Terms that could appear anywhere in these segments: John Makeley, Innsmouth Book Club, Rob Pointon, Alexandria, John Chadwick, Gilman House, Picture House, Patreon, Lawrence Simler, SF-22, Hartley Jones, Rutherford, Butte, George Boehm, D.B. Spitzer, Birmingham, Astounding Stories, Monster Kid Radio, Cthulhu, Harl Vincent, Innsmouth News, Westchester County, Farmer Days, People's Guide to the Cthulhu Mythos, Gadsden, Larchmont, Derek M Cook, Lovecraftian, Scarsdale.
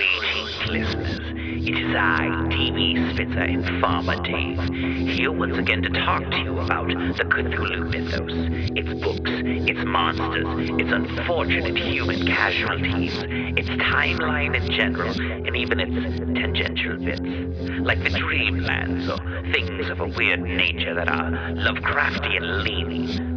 Greetings, listeners. It is I, D.B. Spitzer and Farmer Days, here once again to talk to you about the Cthulhu Mythos, its books, its monsters, its unfortunate human casualties, its timeline in general, and even its tangential bits, like the dreamlands or things of a weird nature that are Lovecraftian leaning.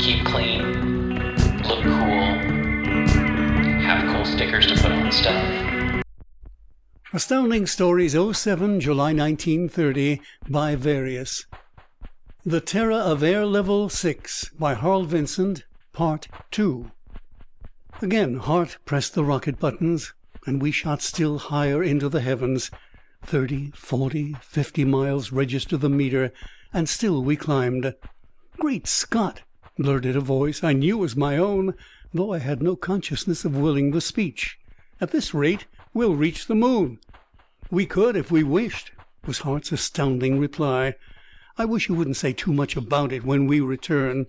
Keep clean, look cool, have cool stickers to put on stuff. Astounding Stories 07, July 1930, by Various. The Terror of Air Level 6, by Harl Vincent, Part 2. Again Hart pressed the rocket buttons, and we shot still higher into the heavens. 30, 40, 50 miles registered the meter, and still we climbed. Great Scott! blurted a voice I knew was my own, though I had no consciousness of willing the speech. "At this rate, we'll reach the moon." "We could if we wished," was Hart's astounding reply. "I wish you wouldn't say too much about it when we return.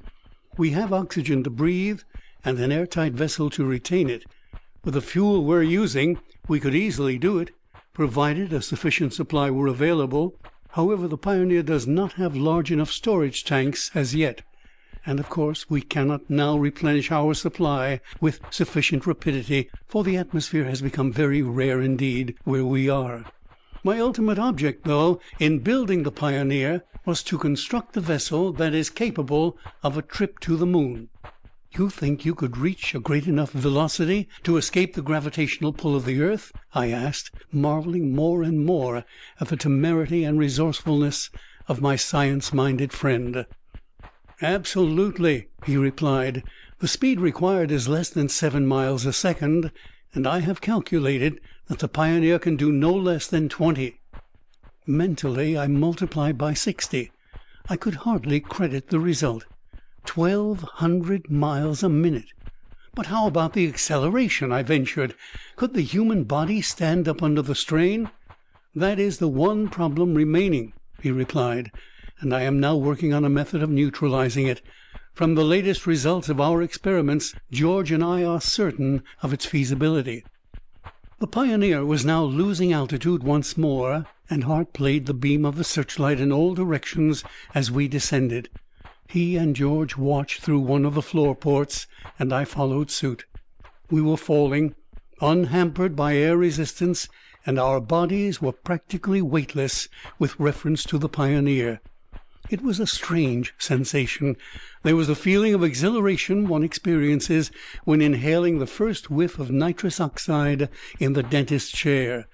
We have oxygen to breathe and an airtight vessel to retain it. With the fuel we're using, we could easily do it, provided a sufficient supply were available. However, the Pioneer does not have large enough storage tanks as yet. And, of course, we cannot now replenish our supply with sufficient rapidity, for the atmosphere has become very rare indeed where we are. My ultimate object, though, in building the Pioneer was to construct a vessel that is capable of a trip to the moon. You think you could reach a great enough velocity to escape the gravitational pull of the earth? I asked, marveling more and more at the temerity and resourcefulness of my science-minded friend. "Absolutely," he replied. "The speed required is less than 7 miles a second, and I have calculated that the Pioneer can do no less than 20. Mentally, I multiplied by 60. I could hardly credit the result. 1,200 miles a minute. "But how about the acceleration?" I ventured. "Could the human body stand up under the strain?" "That is the one problem remaining," he replied, "and I am now working on a method of neutralizing it. From the latest results of our experiments, George and I are certain of its feasibility." The Pioneer was now losing altitude once more, and Hart played the beam of the searchlight in all directions as we descended. He and George watched through one of the floor ports, and I followed suit. We were falling, unhampered by air resistance, and our bodies were practically weightless with reference to the Pioneer. It was a strange sensation. There was the feeling of exhilaration one experiences when inhaling the first whiff of nitrous oxide in the dentist's chair,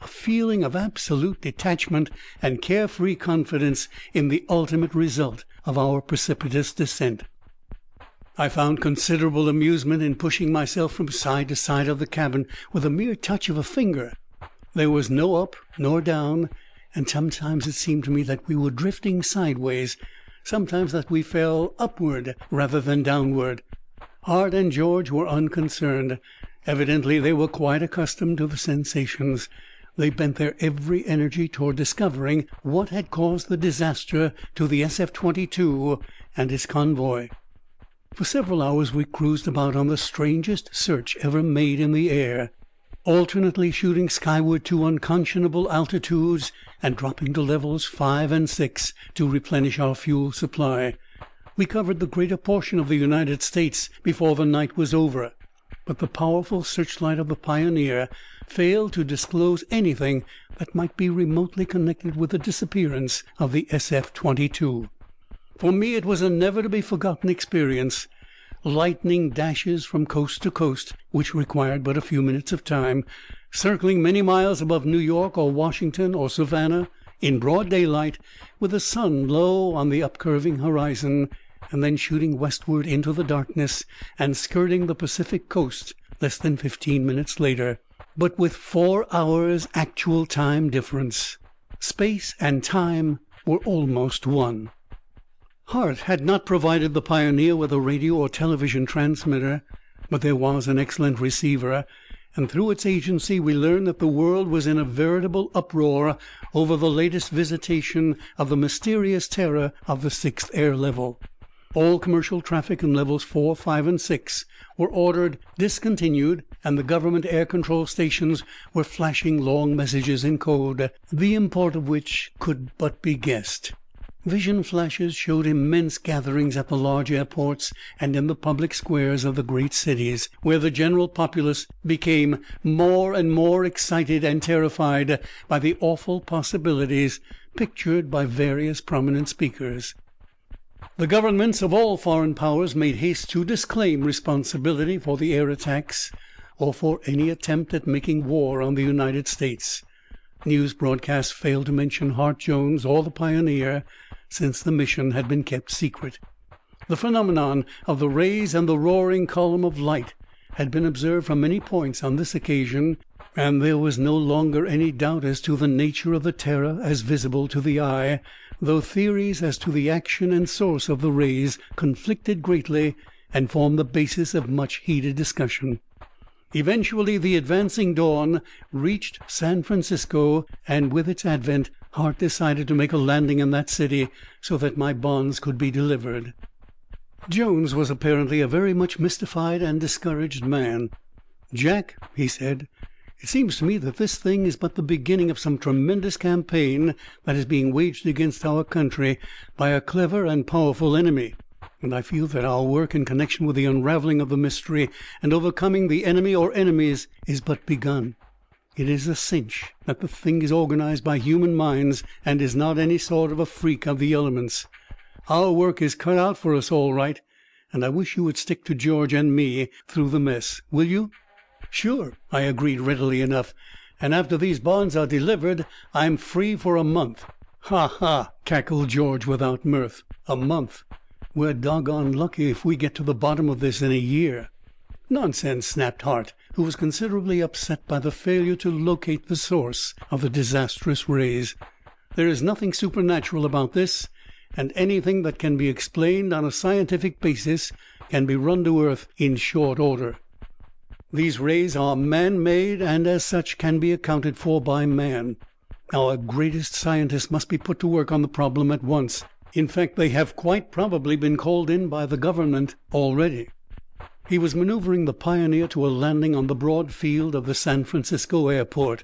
a feeling of absolute detachment and carefree confidence in the ultimate result of our precipitous descent. I found considerable amusement in pushing myself from side to side of the cabin with a mere touch of a finger. There was no up nor down, and sometimes it seemed to me that we were drifting sideways, sometimes that we fell upward rather than downward. Hart and George were unconcerned. Evidently they were quite accustomed to the sensations. They bent their every energy toward discovering what had caused the disaster to the SF-22 and its convoy. For several hours we cruised about on the strangest search ever made in the air, alternately shooting skyward to unconscionable altitudes and dropping to levels 5 and 6 to replenish our fuel supply. We covered the greater portion of the United States before the night was over, but the powerful searchlight of the Pioneer failed to disclose anything that might be remotely connected with the disappearance of the SF-22. For me it was a never-to-be-forgotten experience. Lightning dashes from coast to coast, which required but a few minutes of time, circling many miles above New York or Washington or Savannah in broad daylight, with the sun low on the upcurving horizon, and then shooting westward into the darkness and skirting the Pacific coast less than 15 minutes later. but with 4 hours actual time difference. Space and time were almost one. Hart had not provided the Pioneer with a radio or television transmitter, but there was an excellent receiver, and through its agency we learned that the world was in a veritable uproar over the latest visitation of the mysterious terror of the 6th air level. All commercial traffic in levels 4, 5, and 6 were ordered discontinued, and the government air control stations were flashing long messages in code, the import of which could but be guessed. Vision flashes showed immense gatherings at the large airports and in the public squares of the great cities, where the general populace became more and more excited and terrified by the awful possibilities pictured by various prominent speakers. The governments of all foreign powers made haste to disclaim responsibility for the air attacks or for any attempt at making war on the United States. News broadcasts failed to mention Hart Jones or the Pioneer, since the mission had been kept secret. The phenomenon of the rays and the roaring column of light had been observed from many points on this occasion, and there was no longer any doubt as to the nature of the terror as visible to the eye, though theories as to the action and source of the rays conflicted greatly and formed the basis of much heated discussion. Eventually the advancing dawn reached San Francisco, and with its advent Hart decided to make a landing in that city so that my bonds could be delivered. Jones was apparently a very much mystified and discouraged man. "Jack," he said, "it seems to me that this thing is but the beginning of some tremendous campaign that is being waged against our country by a clever and powerful enemy, and I feel that our work in connection with the unraveling of the mystery and overcoming the enemy or enemies is but begun. It is a cinch that the thing is organized by human minds and is not any sort of a freak of the elements. Our work is cut out for us all right, and I wish you would stick to George and me through the mess. Will you?" "Sure," I agreed readily enough, "and after these bonds are delivered, I'm free for a month." "Ha, ha," cackled George without mirth. "A month? We're doggone lucky if we get to the bottom of this in a year." "Nonsense," snapped Hart, who was considerably upset by the failure to locate the source of the disastrous rays. "There is nothing supernatural about this, and anything that can be explained on a scientific basis can be run to earth in short order. These rays are man-made, and as such can be accounted for by man. Our greatest scientists must be put to work on the problem at once. In fact, they have quite probably been called in by the government already." He was maneuvering the Pioneer to a landing on the broad field of the San Francisco airport.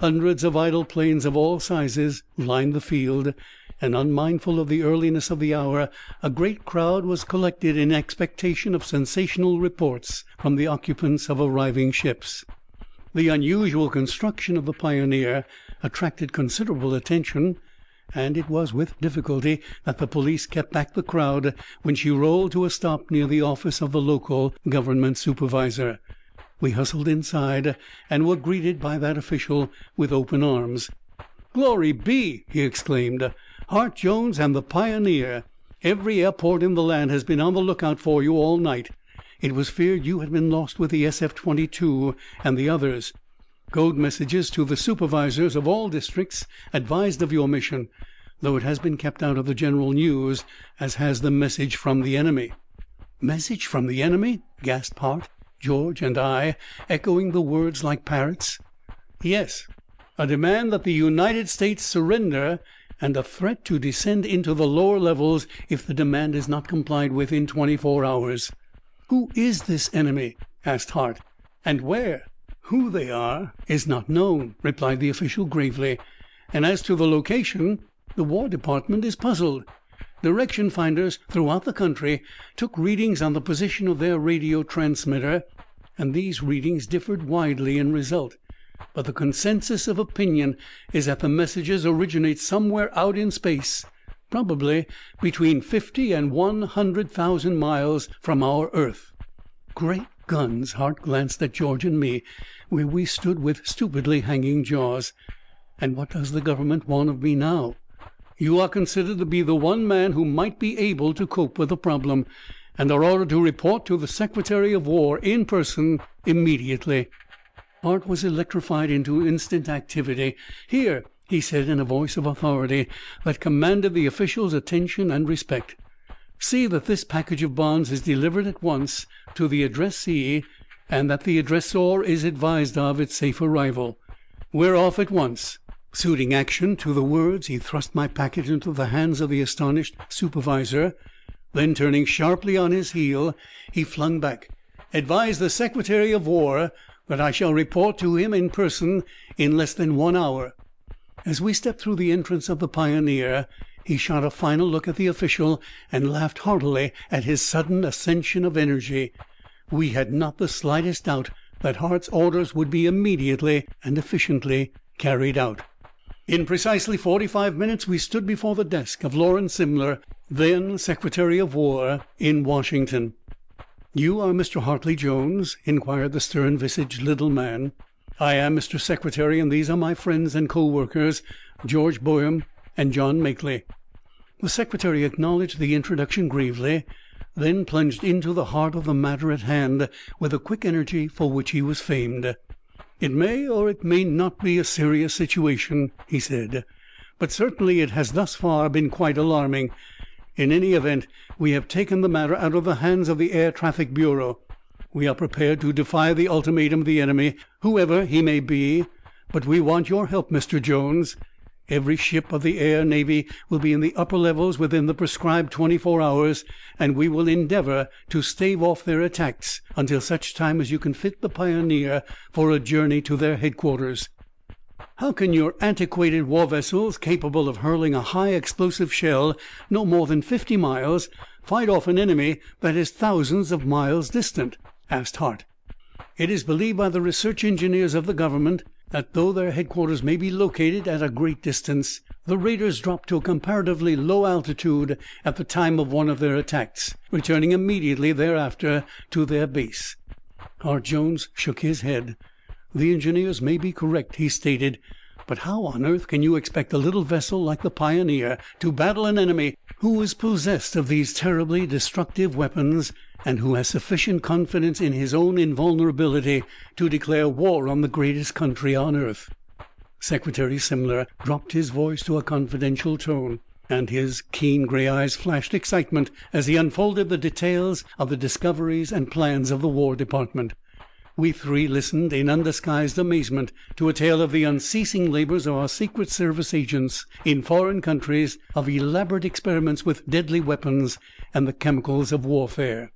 Hundreds of idle planes of all sizes lined the field, and unmindful of the earliness of the hour, a great crowd was collected in expectation of sensational reports from the occupants of arriving ships. The unusual construction of the Pioneer attracted considerable attention, and it was with difficulty that the police kept back the crowd when she rolled to a stop near the office of the local government supervisor. We hustled inside and were greeted by that official with open arms. "Glory be!" he exclaimed. "Hart Jones and the Pioneer! Every airport in the land has been on the lookout for you all night. It was feared you had been lost with the SF-22 and the others. Code messages to the supervisors of all districts advised of your mission, though it has been kept out of the general news, as has the message from the enemy." "Message from the enemy?" gasped Hart, George, and I, echoing the words like parrots. "Yes. A demand that the United States surrender, and a threat to descend into the lower levels if the demand is not complied with in 24 hours. "Who is this enemy?" asked Hart. "And where?" "Who they are is not known," replied the official gravely. "And as to the location, the War Department is puzzled. Direction finders throughout the country took readings on the position of their radio transmitter, and these readings differed widely in result. But the consensus of opinion is that the messages originate somewhere out in space, probably between 50 and 100,000 miles from our Earth." "Great guns!" Hart glanced at George and me, where we stood with stupidly hanging jaws. "And what does the government want of me now?" "You are considered to be the one man who might be able to cope with the problem, and are ordered to report to the Secretary of War in person immediately." Hart was electrified into instant activity. "Here," he said in a voice of authority that commanded the official's attention and respect. "See that this package of bonds is delivered at once to the addressee, and that the addressor is advised of its safe arrival. We're off at once." Suiting action to the words, he thrust my package into the hands of the astonished supervisor. Then, turning sharply on his heel, he flung back, "Advise the Secretary of War that I shall report to him in person in less than 1 hour." As we stepped through the entrance of the Pioneer, he shot a final look at the official and laughed heartily at his sudden ascension of energy. We had not the slightest doubt that Hart's orders would be immediately and efficiently carried out. In precisely 45 minutes we stood before the desk of Lawrence Simler, then Secretary of War in Washington. "You are Mr. Hartley Jones?" inquired the stern-visaged little man. "I am, Mr. Secretary, and these are my friends and co-workers, George Boehm and John Makeley." The Secretary acknowledged the introduction gravely, then plunged into the heart of the matter at hand with the quick energy for which he was famed. "It may or it may not be a serious situation," he said, "but certainly it has thus far been quite alarming. In any event, we have taken the matter out of the hands of the Air Traffic Bureau. We are prepared to defy the ultimatum of the enemy, whoever he may be, but we want your help, Mr. Jones. Every ship of the Air Navy will be in the upper levels within the prescribed 24 hours, and we will endeavor to stave off their attacks until such time as you can fit the Pioneer for a journey to their headquarters. How can your antiquated war vessels, capable of hurling a high explosive shell no more than 50 miles, fight off an enemy that is thousands of miles distant?" asked Hart. "It is believed by the research engineers of the government that though their headquarters may be located at a great distance, the raiders drop to a comparatively low altitude at the time of one of their attacks, returning immediately thereafter to their base." Hart Jones shook his head. "The engineers may be correct," he stated, "but how on earth can you expect a little vessel like the Pioneer to battle an enemy who is possessed of these terribly destructive weapons, and who has sufficient confidence in his own invulnerability to declare war on the greatest country on earth?" Secretary Simler dropped his voice to a confidential tone, and his keen gray eyes flashed excitement as he unfolded the details of the discoveries and plans of the War Department. We three listened in undisguised amazement to a tale of the unceasing labors of our Secret Service agents in foreign countries, of elaborate experiments with deadly weapons and the chemicals of warfare.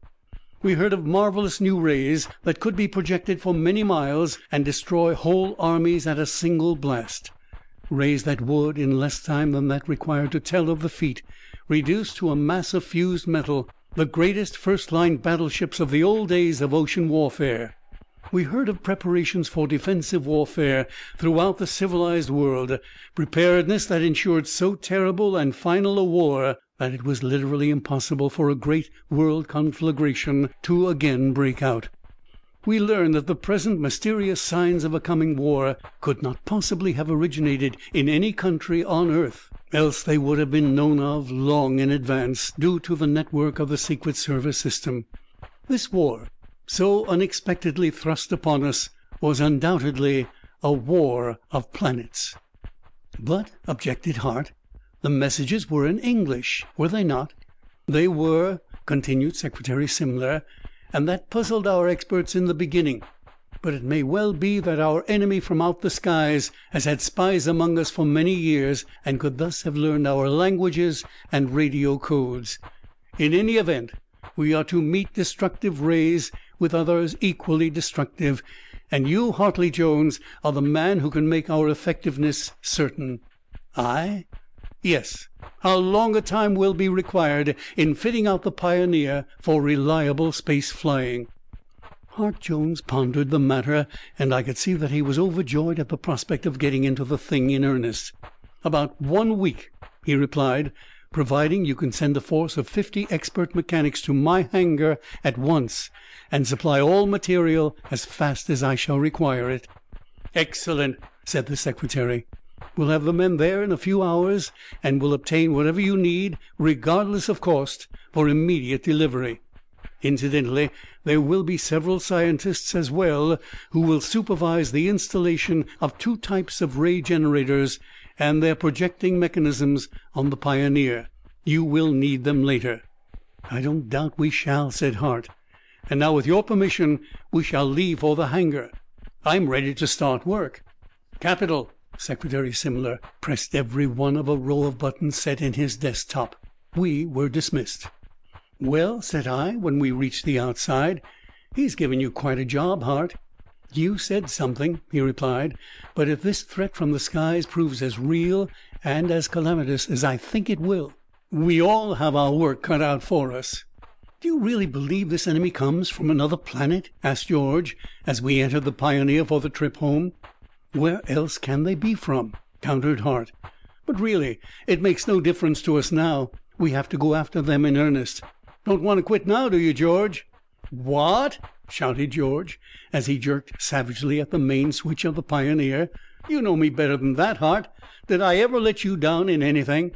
We heard of marvelous new rays that could be projected for many miles and destroy whole armies at a single blast. Rays that would, in less time than that required to tell of the feat, reduce to a mass of fused metal the greatest first-line battleships of the old days of ocean warfare. We heard of preparations for defensive warfare throughout the civilized world, preparedness that ensured so terrible and final a war that it was literally impossible for a great world conflagration to again break out. We learned that the present mysterious signs of a coming war could not possibly have originated in any country on earth, else they would have been known of long in advance, due to the network of the Secret Service system. This war, so unexpectedly thrust upon us, was undoubtedly a war of planets. "But," objected Hart, "the messages were in English, were they not?" "They were," continued Secretary Simler, "and that puzzled our experts in the beginning. But it may well be that our enemy from out the skies has had spies among us for many years, and could thus have learned our languages and radio codes. In any event, we are to meet destructive rays with others equally destructive, and you, Hartley Jones, are the man who can make our effectiveness certain." "I?" "Yes. How long a time will be required in fitting out the Pioneer for reliable space flying?" Hart Jones pondered the matter, and I could see that he was overjoyed at the prospect of getting into the thing in earnest. "About 1 week," he replied, "providing you can send a force of 50 expert mechanics to my hangar at once, and supply all material as fast as I shall require it." "Excellent," said the Secretary. "We'll have the men there in a few hours, and will obtain whatever you need, regardless of cost, for immediate delivery." Incidentally, there will be several scientists as well who will supervise the installation of two types of ray generators and their projecting mechanisms on the Pioneer. You will need them later." "I don't doubt we shall," said Hart. "And now, with your permission, we shall leave for the hangar. I'm ready to start work." "Capital." Secretary Simler pressed every one of a row of buttons set in his desk top. We were dismissed. "Well," said I, when we reached the outside, "he's given you quite a job, Hart." "You said something," he replied, "but if this threat from the skies proves as real and as calamitous as I think it will, we all have our work cut out for us." "Do you really believe this enemy comes from another planet?" asked George, as we entered the Pioneer for the trip home. "Where else can they be from?" countered Hart. "But really, it makes no difference to us now. We have to go after them in earnest. Don't want to quit now, do you, George?" "What?" shouted George, as he jerked savagely at the main switch of the Pioneer. "You know me better than that, Hart. Did I ever let you down in anything?"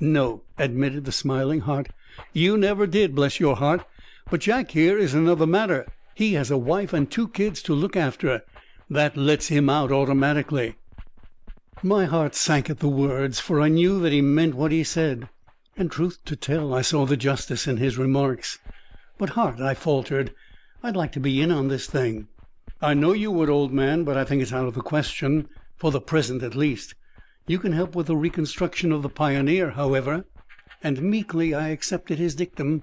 "No," admitted the smiling Hart. "You never did, bless your heart. But Jack here is another matter. He has a wife and two kids to look after. That lets him out automatically." My heart sank at the words, for I knew that he meant what he said. And truth to tell, I saw the justice in his remarks. "But, Hart," I faltered, "I'd like to be in on this thing." "I know you would, old man, but I think it's out of the question, for the present at least. You can help with the reconstruction of the Pioneer, however." And meekly I accepted his dictum,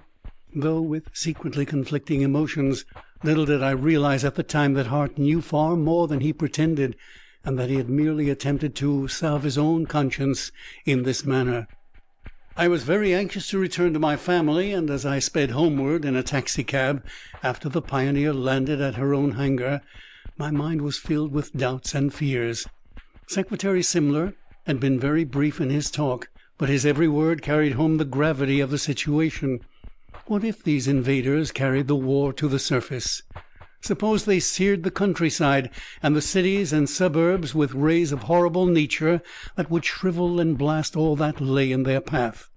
though with secretly conflicting emotions. Little did I realize at the time that Hart knew far more than he pretended, and that he had merely attempted to salve his own conscience in this manner. I was very anxious to return to my family, and as I sped homeward in a taxicab after the Pioneer landed at her own hangar, my mind was filled with doubts and fears. Secretary Simler had been very brief in his talk, but his every word carried home the gravity of the situation. What if these invaders carried the war to the surface? Suppose they seared the countryside and the cities and suburbs with rays of horrible nature that would shrivel and blast all that lay in their path?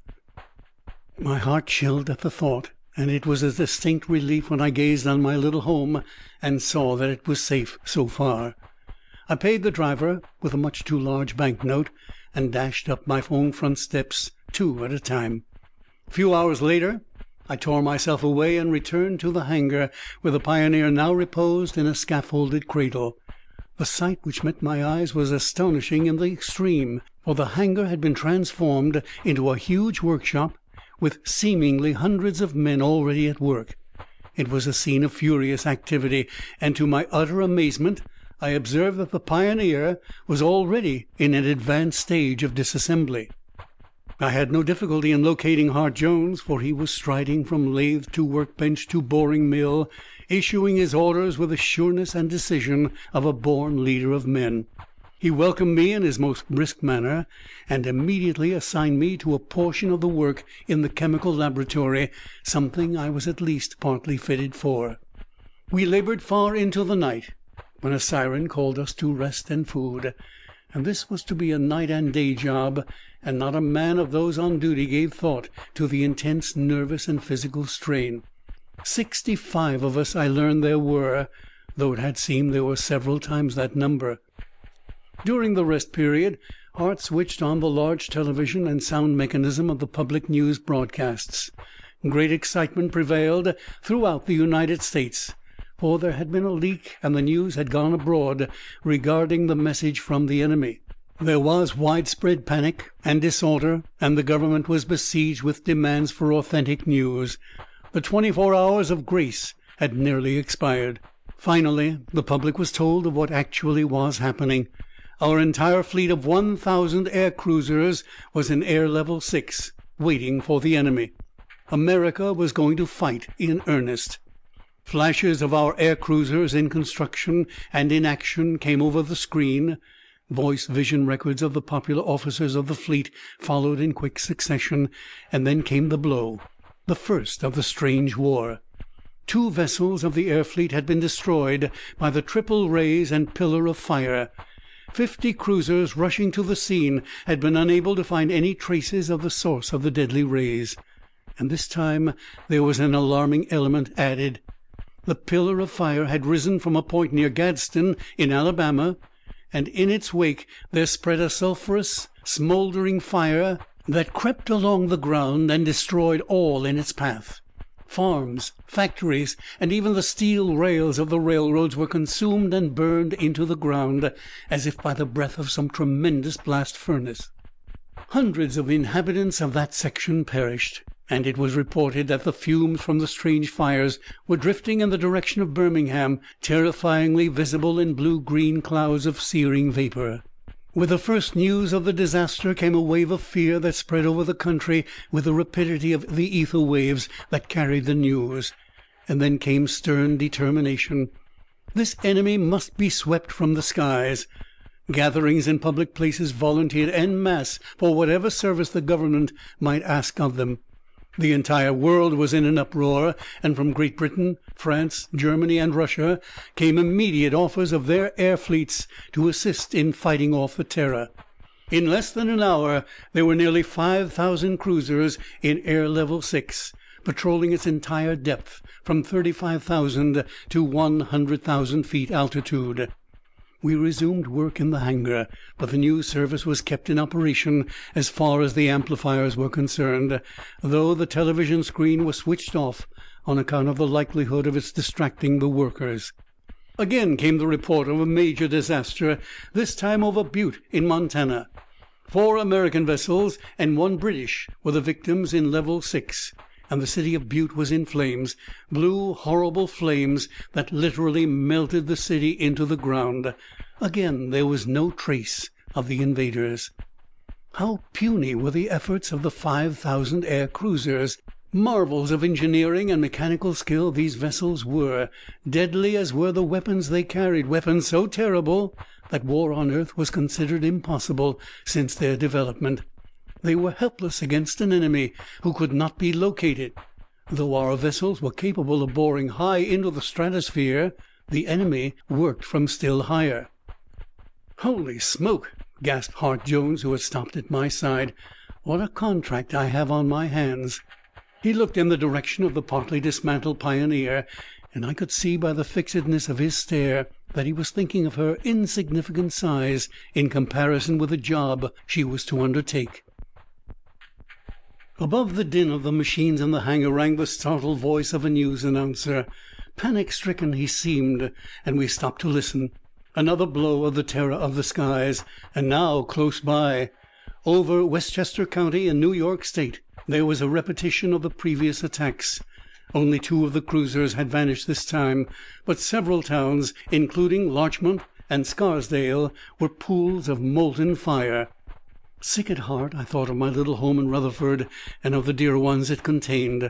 My heart chilled at the thought, and it was a distinct relief when I gazed on my little home and saw that it was safe so far. I paid the driver with a much too large banknote and dashed up my own front steps, two at a time. A few hours later, I tore myself away and returned to the hangar, where the Pioneer now reposed in a scaffolded cradle. The sight which met my eyes was astonishing in the extreme, for the hangar had been transformed into a huge workshop, with seemingly hundreds of men already at work. It was a scene of furious activity, and to my utter amazement, I observed that the Pioneer was already in an advanced stage of disassembly. I had no difficulty in locating Hart Jones, for he was striding from lathe to workbench to boring mill, issuing his orders with the sureness and decision of a born leader of men. He welcomed me in his most brisk manner, and immediately assigned me to a portion of the work in the chemical laboratory, something I was at least partly fitted for. We labored far into the night, when a siren called us to rest and food. And this was to be a night and day job, and not a man of those on duty gave thought to the intense nervous and physical strain. 65 of us, I learned there were, though it had seemed there were several times that number. During the rest period, Hart switched on the large television and sound mechanism of the public news broadcasts. Great excitement prevailed throughout the United States, for there had been a leak and the news had gone abroad regarding the message from the enemy. There was widespread panic and disorder, and the government was besieged with demands for authentic news. The 24 hours of grace had nearly expired. Finally, the public was told of what actually was happening. Our entire fleet of 1,000 air cruisers was in Air Level 6, waiting for the enemy. America was going to fight in earnest. Flashes of our air cruisers in construction and in action came over the screen. Voice vision records of the popular officers of the fleet followed in quick succession, and then came the blow, the first of the strange war. Two vessels of the air fleet had been destroyed by the triple rays and pillar of fire. 50 cruisers rushing to the scene had been unable to find any traces of the source of the deadly rays. and this time there was an alarming element added. The pillar of fire had risen from a point near Gadsden in Alabama, and in its wake there spread a sulphurous, smoldering fire that crept along the ground and destroyed all in its path. Farms, factories, and even the steel rails of the railroads were consumed and burned into the ground, as if by the breath of some tremendous blast furnace. Hundreds of the inhabitants of that section perished, and it was reported that the fumes from the strange fires were drifting in the direction of Birmingham, terrifyingly visible in blue-green clouds of searing vapor. With the first news of the disaster came a wave of fear that spread over the country with the rapidity of the ether waves that carried the news. And then came stern determination. This enemy must be swept from the skies. Gatherings in public places volunteered en masse for whatever service the government might ask of them. The entire world was in an uproar, and from Great Britain, France, Germany, and Russia came immediate offers of their air fleets to assist in fighting off the terror. In less than an hour, there were nearly 5,000 cruisers in Air Level 6, patrolling its entire depth from 35,000 to 100,000 feet altitude. We resumed work in the hangar, but the news service was kept in operation as far as the amplifiers were concerned, though the television screen was switched off on account of the likelihood of its distracting the workers. Again came the report of a major disaster, this time over Butte in Montana. 4 American vessels and 1 British were the victims in Level 6, and the city of Butte was in flames, blue, horrible flames that literally melted the city into the ground. Again there was no trace of the invaders. How puny were the efforts of the 5,000 air cruisers! Marvels of engineering and mechanical skill these vessels were, deadly as were the weapons they carried, weapons so terrible that war on Earth was considered impossible since their development. They were helpless against an enemy who could not be located. Though our vessels were capable of boring high into the stratosphere, the enemy worked from still higher. "Holy smoke!" gasped Hart Jones, who had stopped at my side. "What a contract I have on my hands!" He looked in the direction of the partly dismantled Pioneer, and I could see by the fixedness of his stare that he was thinking of her insignificant size in comparison with the job she was to undertake. Above the din of the machines in the hangar rang the startled voice of a news announcer. Panic-stricken he seemed, and we stopped to listen. Another blow of the terror of the skies, and now close by. Over Westchester County in New York State, there was a repetition of the previous attacks. Only 2 of the cruisers had vanished this time, but several towns, including Larchmont and Scarsdale, were pools of molten fire. Sick at heart, I thought of my little home in Rutherford and of the dear ones it contained.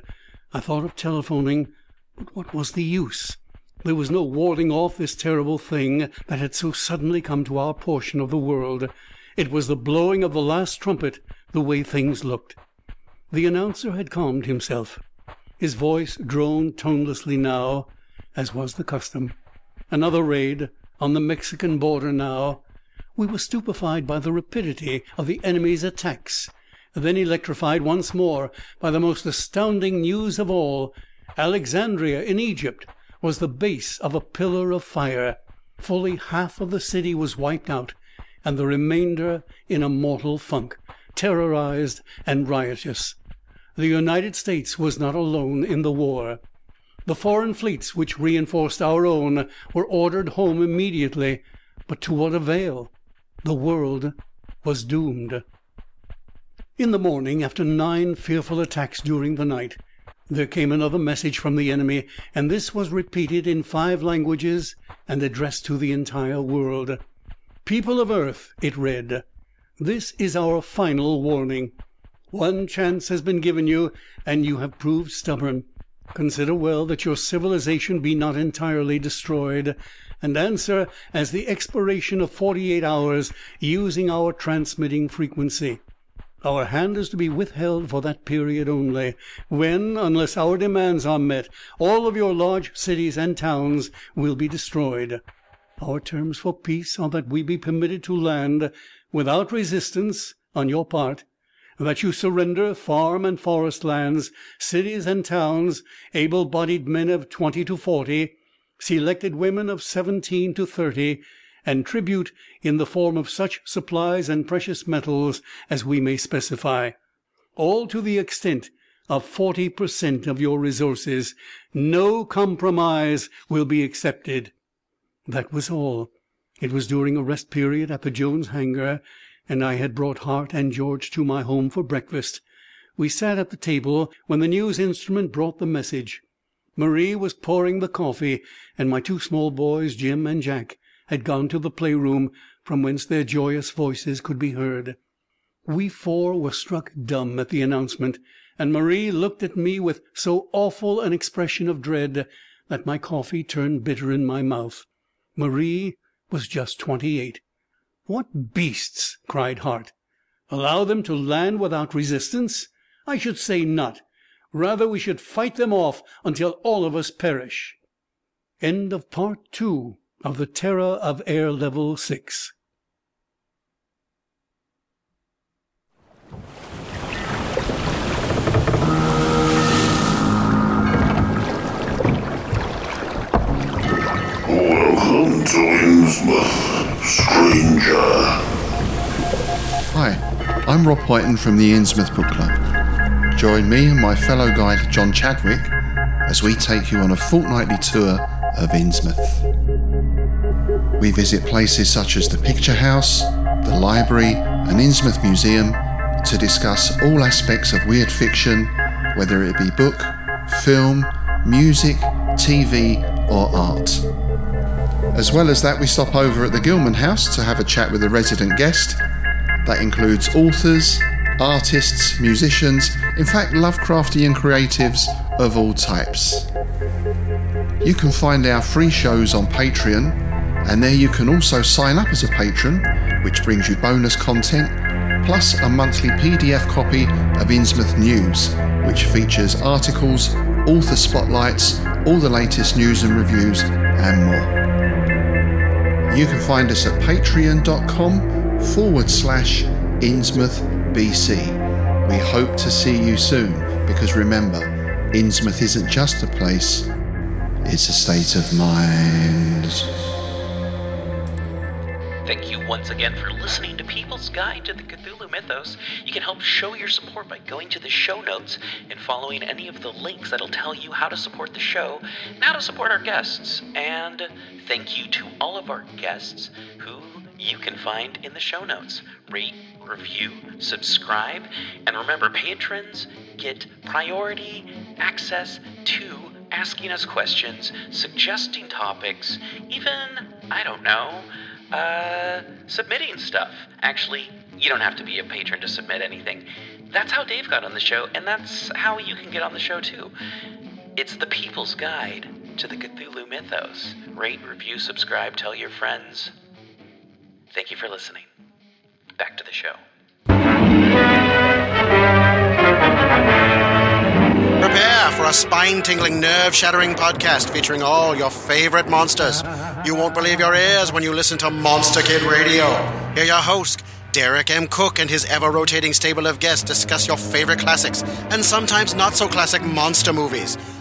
I thought of telephoning, but what was the use? There was no warding off this terrible thing that had so suddenly come to our portion of the world. It was the blowing of the last trumpet, the way things looked. The announcer had calmed himself. His voice droned tonelessly now, as was the custom. Another raid on the Mexican border now. We were stupefied by the rapidity of the enemy's attacks, then electrified once more by the most astounding news of all. Alexandria in Egypt was the base of a pillar of fire. Fully half of the city was wiped out, and the remainder in a mortal funk, terrorized and riotous. The United States was not alone in the war. The foreign fleets which reinforced our own were ordered home immediately, but to what avail? The world was doomed. In the morning, after 9 fearful attacks during the night, there came another message from the enemy, and this was repeated in 5 languages and addressed to the entire world. "People of Earth," it read, "this is our final warning. 1 chance has been given you, and you have proved stubborn. Consider well that your civilization be not entirely destroyed, and answer as the expiration of 48 hours using our transmitting frequency. Our hand is to be withheld for that period only, when, unless our demands are met, all of your large cities and towns will be destroyed. Our terms for peace are that we be permitted to land without resistance on your part, that you surrender farm and forest lands, cities and towns, able-bodied men of 20 to 40, selected women of 17 to 30, and tribute in the form of such supplies and precious metals as we may specify, all to the extent of 40% of your resources. No compromise will be accepted." That was all. It was during a rest period at the Jones hangar, and I had brought Hart and George to my home for breakfast. We sat at the table when the news instrument brought the message. Marie was pouring the coffee, and my two small boys, Jim and Jack, had gone to the playroom, from whence their joyous voices could be heard. We four were struck dumb at the announcement, and Marie looked at me with so awful an expression of dread that my coffee turned bitter in my mouth. Marie was just 28. "What beasts!" cried Hart. "Allow them to land without resistance? I should say not. Rather we should fight them off until all of us perish." End of Part 2 of The Terror of Air Level 6. Welcome to Innsmouth, stranger. Hi, I'm Rob Pointon from the Innsmouth Book Club. Join me and my fellow guide John Chadwick as we take you on a fortnightly tour of Innsmouth. We visit places such as the Picture House, the Library and Innsmouth Museum to discuss all aspects of weird fiction, whether it be book, film, music, TV or art. As well as that, we stop over at the Gilman House to have a chat with a resident guest. That includes authors, artists, musicians, in fact Lovecraftian creatives of all types. You can find our free shows on Patreon, and there you can also sign up as a patron, which brings you bonus content, plus a monthly PDF copy of Innsmouth News, which features articles, author spotlights, all the latest news and reviews, and more. You can find us at patreon.com/InnsmouthBC. We hope to see you soon, because remember, Innsmouth isn't just a place, it's a state of mind. Thank you once again for listening to People's Guide to the Cthulhu Mythos. You can help show your support by going to the show notes and following any of the links that'll tell you how to support the show and how to support our guests. And thank you to all of our guests who you can find in the show notes. Rate, review, subscribe, and remember, patrons get priority access to asking us questions, suggesting topics, even, I don't know, submitting stuff. Actually, you don't have to be a patron to submit anything. That's how Dave got on the show, and that's how you can get on the show too. It's the People's Guide to the Cthulhu Mythos. Rate, review, subscribe, tell your friends. Thank you for listening. Back to the show. Prepare for a spine-tingling, nerve-shattering podcast featuring all your favorite monsters. You won't believe your ears when you listen to Monster Kid Radio. Hear your host, Derek M. Cook, and his ever-rotating stable of guests discuss your favorite classics and sometimes not-so-classic monster movies.